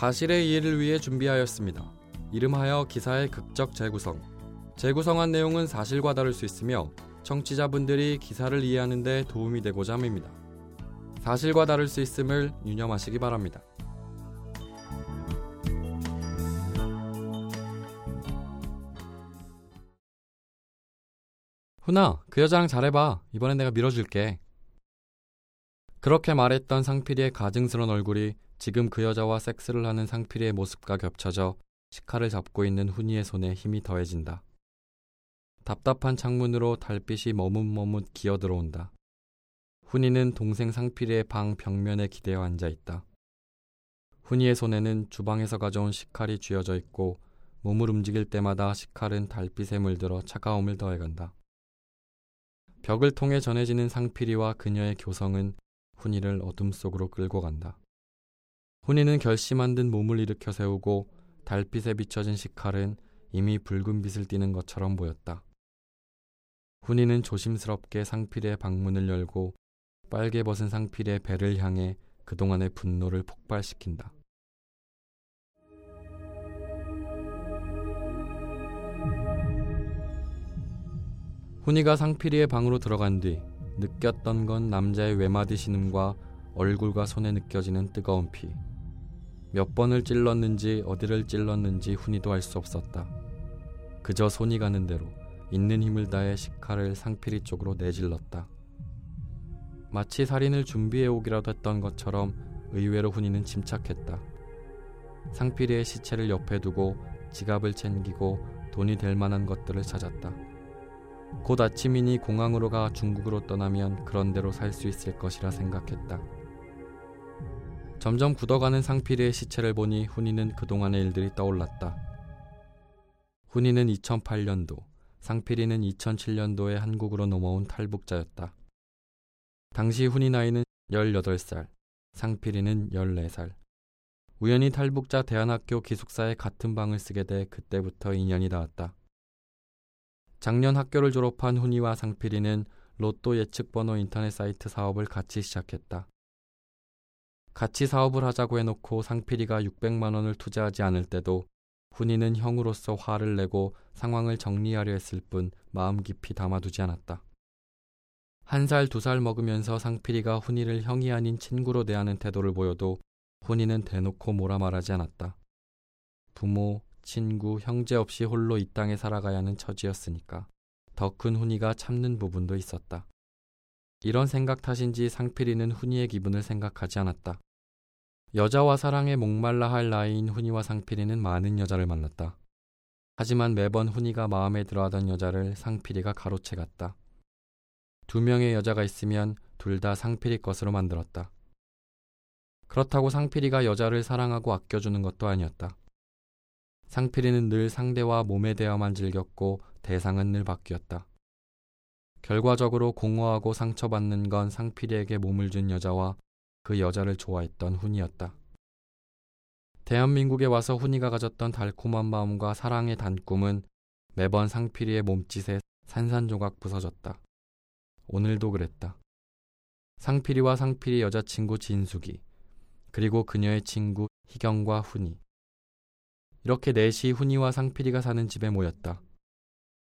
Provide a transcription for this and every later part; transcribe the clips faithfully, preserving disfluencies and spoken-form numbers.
사실의 이해를 위해 준비하였습니다. 이름하여 기사의 극적 재구성. 재구성한 내용은 사실과 다를 수 있으며 청취자분들이 기사를 이해하는 데 도움이 되고자 합니다. 사실과 다를 수 있음을 유념하시기 바랍니다. 훈아, 그 여자랑 잘해봐. 이번엔 내가 밀어줄게. 그렇게 말했던 상필이의 가증스러운 얼굴이 지금 그 여자와 섹스를 하는 상필이의 모습과 겹쳐져 식칼을 잡고 있는 훈이의 손에 힘이 더해진다. 답답한 창문으로 달빛이 머뭇머뭇 기어들어온다. 훈이는 동생 상필이의 방 벽면에 기대어 앉아있다. 훈이의 손에는 주방에서 가져온 식칼이 쥐어져 있고 몸을 움직일 때마다 식칼은 달빛에 물들어 차가움을 더해간다. 벽을 통해 전해지는 상필이와 그녀의 교성은 훈이를 어둠 속으로 끌고 간다. 훈이는 결심한 듯 몸을 일으켜 세우고 달빛에 비춰진 식칼은 이미 붉은 빛을 띠는 것처럼 보였다. 훈이는 조심스럽게 상필의 방문을 열고 빨개 벗은 상필의 배를 향해 그동안의 분노를 폭발시킨다. 훈이가 상필이의 방으로 들어간 뒤 느꼈던 건 남자의 외마디 신음과 얼굴과 손에 느껴지는 뜨거운 피. 몇 번을 찔렀는지 어디를 찔렀는지 훈이도 알 수 없었다. 그저 손이 가는 대로 있는 힘을 다해 식칼을 상필이 쪽으로 내질렀다. 마치 살인을 준비해오기라도 했던 것처럼 의외로 훈이는 침착했다. 상필이의 시체를 옆에 두고 지갑을 챙기고 돈이 될 만한 것들을 찾았다. 곧 아침이니 공항으로 가 중국으로 떠나면 그런대로 살 수 있을 것이라 생각했다. 점점 굳어가는 상필이의 시체를 보니 훈이는 그동안의 일들이 떠올랐다. 훈이는 이천팔 년도, 상필이는 이천칠 년도에 한국으로 넘어온 탈북자였다. 당시 훈이 나이는 열여덟 살, 상필이는 열네 살. 우연히 탈북자 대안학교 기숙사에 같은 방을 쓰게 돼 그때부터 인연이 닿았다. 작년 학교를 졸업한 훈이와 상필이는 로또 예측번호 인터넷 사이트 사업을 같이 시작했다. 같이 사업을 하자고 해놓고 상필이가 육백만 원을 투자하지 않을 때도 훈이는 형으로서 화를 내고 상황을 정리하려 했을 뿐 마음 깊이 담아두지 않았다. 한 살, 두 살 먹으면서 상필이가 훈이를 형이 아닌 친구로 대하는 태도를 보여도 훈이는 대놓고 뭐라 말하지 않았다. 부모, 친구, 형제 없이 홀로 이 땅에 살아가야 하는 처지였으니까 더 큰 훈이가 참는 부분도 있었다. 이런 생각 탓인지 상필이는 훈이의 기분을 생각하지 않았다. 여자와 사랑에 목말라 할 나이인 훈이와 상필이는 많은 여자를 만났다. 하지만 매번 훈이가 마음에 들어하던 여자를 상필이가 가로채갔다. 두 명의 여자가 있으면 둘 다 상필이 것으로 만들었다. 그렇다고 상필이가 여자를 사랑하고 아껴주는 것도 아니었다. 상필이는 늘 상대와 몸에 대화만 즐겼고 대상은 늘 바뀌었다. 결과적으로 공허하고 상처받는 건 상필이에게 몸을 준 여자와 그 여자를 좋아했던 훈이었다. 대한민국에 와서 훈이가 가졌던 달콤한 마음과 사랑의 단꿈은 매번 상필이의 몸짓에 산산조각 부서졌다. 오늘도 그랬다. 상필이와 상필이 여자친구 진숙이, 그리고 그녀의 친구 희경과 훈이. 이렇게 넷이 훈이와 상필이가 사는 집에 모였다.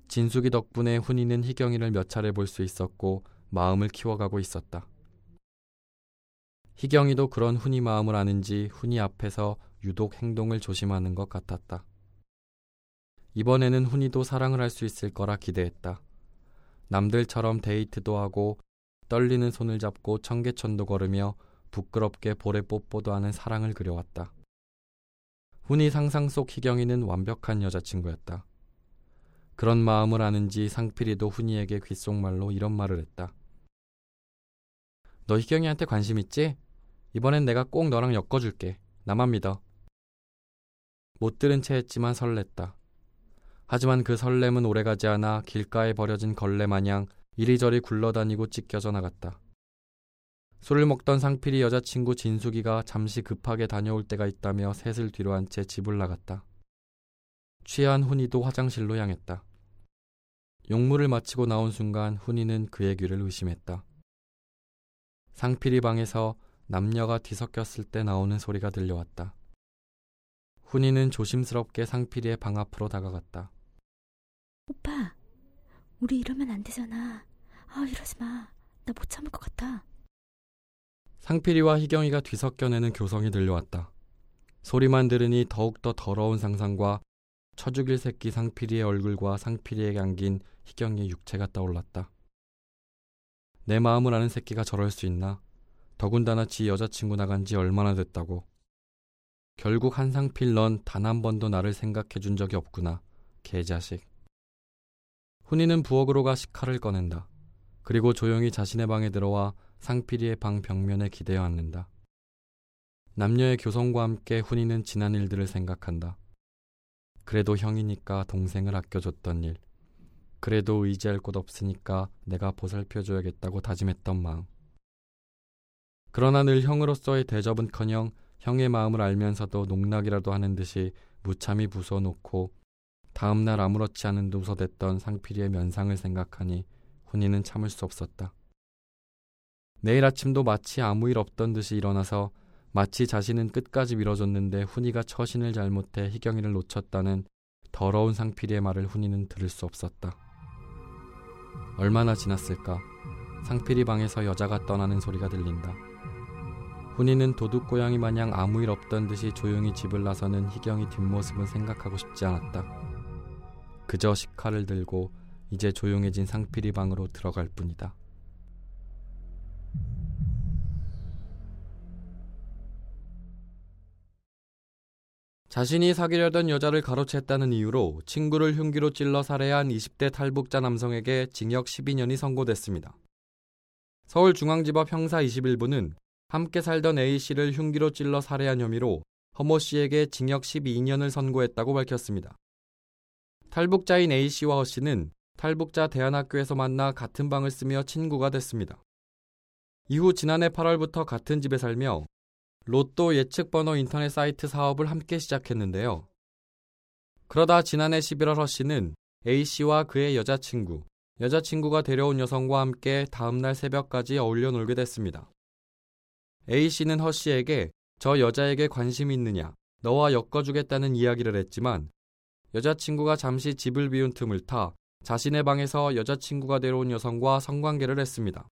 진숙이 덕분에 훈이는 희경이를 몇 차례 볼 수 있었고 마음을 키워가고 있었다. 희경이도 그런 훈이 마음을 아는지 훈이 앞에서 유독 행동을 조심하는 것 같았다. 이번에는 훈이도 사랑을 할 수 있을 거라 기대했다. 남들처럼 데이트도 하고 떨리는 손을 잡고 청계천도 걸으며 부끄럽게 볼에 뽀뽀도 하는 사랑을 그려왔다. 훈이 상상 속 희경이는 완벽한 여자친구였다. 그런 마음을 아는지 상필이도 훈이에게 귓속말로 이런 말을 했다. 너 희경이한테 관심 있지? 이번엔 내가 꼭 너랑 엮어줄게. 나만 믿어. 못 들은 채 했지만 설렜다. 하지만 그 설렘은 오래가지 않아 길가에 버려진 걸레 마냥 이리저리 굴러다니고 찢겨져 나갔다. 술을 먹던 상필이 여자친구 진숙이가 잠시 급하게 다녀올 때가 있다며 셋을 뒤로 한 채 집을 나갔다. 취한 훈이도 화장실로 향했다. 용무를 마치고 나온 순간 훈이는 그의 귀를 의심했다. 상필이 방에서 남녀가 뒤섞였을 때 나오는 소리가 들려왔다. 훈이는 조심스럽게 상필이의 방 앞으로 다가갔다. 오빠, 우리 이러면 안 되잖아. 아, 이러지 마. 나 못 참을 것 같아. 상필이와 희경이가 뒤섞여내는 교성이 들려왔다. 소리만 들으니 더욱더 더러운 상상과 처죽일 새끼 상필이의 얼굴과 상필이에게 안긴 희경이의 육체가 떠올랐다. 내 마음을 아는 새끼가 저럴 수 있나? 더군다나 지 여자친구 나간 지 얼마나 됐다고. 결국 한상필 넌 단 한 번도 나를 생각해 준 적이 없구나. 개자식. 훈이는 부엌으로 가 식칼을 꺼낸다. 그리고 조용히 자신의 방에 들어와 상필이의 방 벽면에 기대어 앉는다. 남녀의 교성과 함께 훈이는 지난 일들을 생각한다. 그래도 형이니까 동생을 아껴줬던 일. 그래도 의지할 곳 없으니까 내가 보살펴줘야겠다고 다짐했던 마음. 그러나 늘 형으로서의 대접은커녕 형의 마음을 알면서도 농락이라도 하는 듯이 무참히 부숴놓고 다음날 아무렇지 않은 듯 웃어댔던 상필이의 면상을 생각하니 훈이는 참을 수 없었다. 내일 아침도 마치 아무 일 없던 듯이 일어나서 마치 자신은 끝까지 밀어줬는데 훈이가 처신을 잘못해 희경이를 놓쳤다는 더러운 상필이의 말을 훈이는 들을 수 없었다. 얼마나 지났을까? 상필이 방에서 여자가 떠나는 소리가 들린다. 훈이는 도둑고양이 마냥 아무 일 없던 듯이 조용히 집을 나서는 희경이 뒷모습은 생각하고 싶지 않았다. 그저 식칼을 들고 이제 조용해진 상필이 방으로 들어갈 뿐이다. 자신이 사귀려던 여자를 가로챘다는 이유로 친구를 흉기로 찔러 살해한 이십 대 탈북자 남성에게 징역 십이 년이 선고됐습니다. 서울중앙지법 형사 이십일 부는 함께 살던 A씨를 흉기로 찔러 살해한 혐의로 허모씨에게 징역 십이 년을 선고했다고 밝혔습니다. 탈북자인 A씨와 허씨는 탈북자 대안학교에서 만나 같은 방을 쓰며 친구가 됐습니다. 이후 지난해 팔월부터 같은 집에 살며 로또 예측번호 인터넷 사이트 사업을 함께 시작했는데요. 그러다 지난해 십일월 허씨는 A씨와 그의 여자친구, 여자친구가 데려온 여성과 함께 다음날 새벽까지 어울려 놀게 됐습니다. A씨는 허씨에게 저 여자에게 관심이 있느냐, 너와 엮어주겠다는 이야기를 했지만 여자친구가 잠시 집을 비운 틈을 타 자신의 방에서 여자친구가 데려온 여성과 성관계를 했습니다.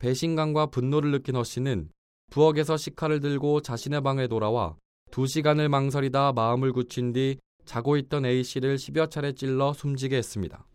배신감과 분노를 느낀 허씨는 부엌에서 식칼을 들고 자신의 방에 돌아와 두 시간을 망설이다 마음을 굳힌 뒤 자고 있던 A씨를 십여 차례 찔러 숨지게 했습니다.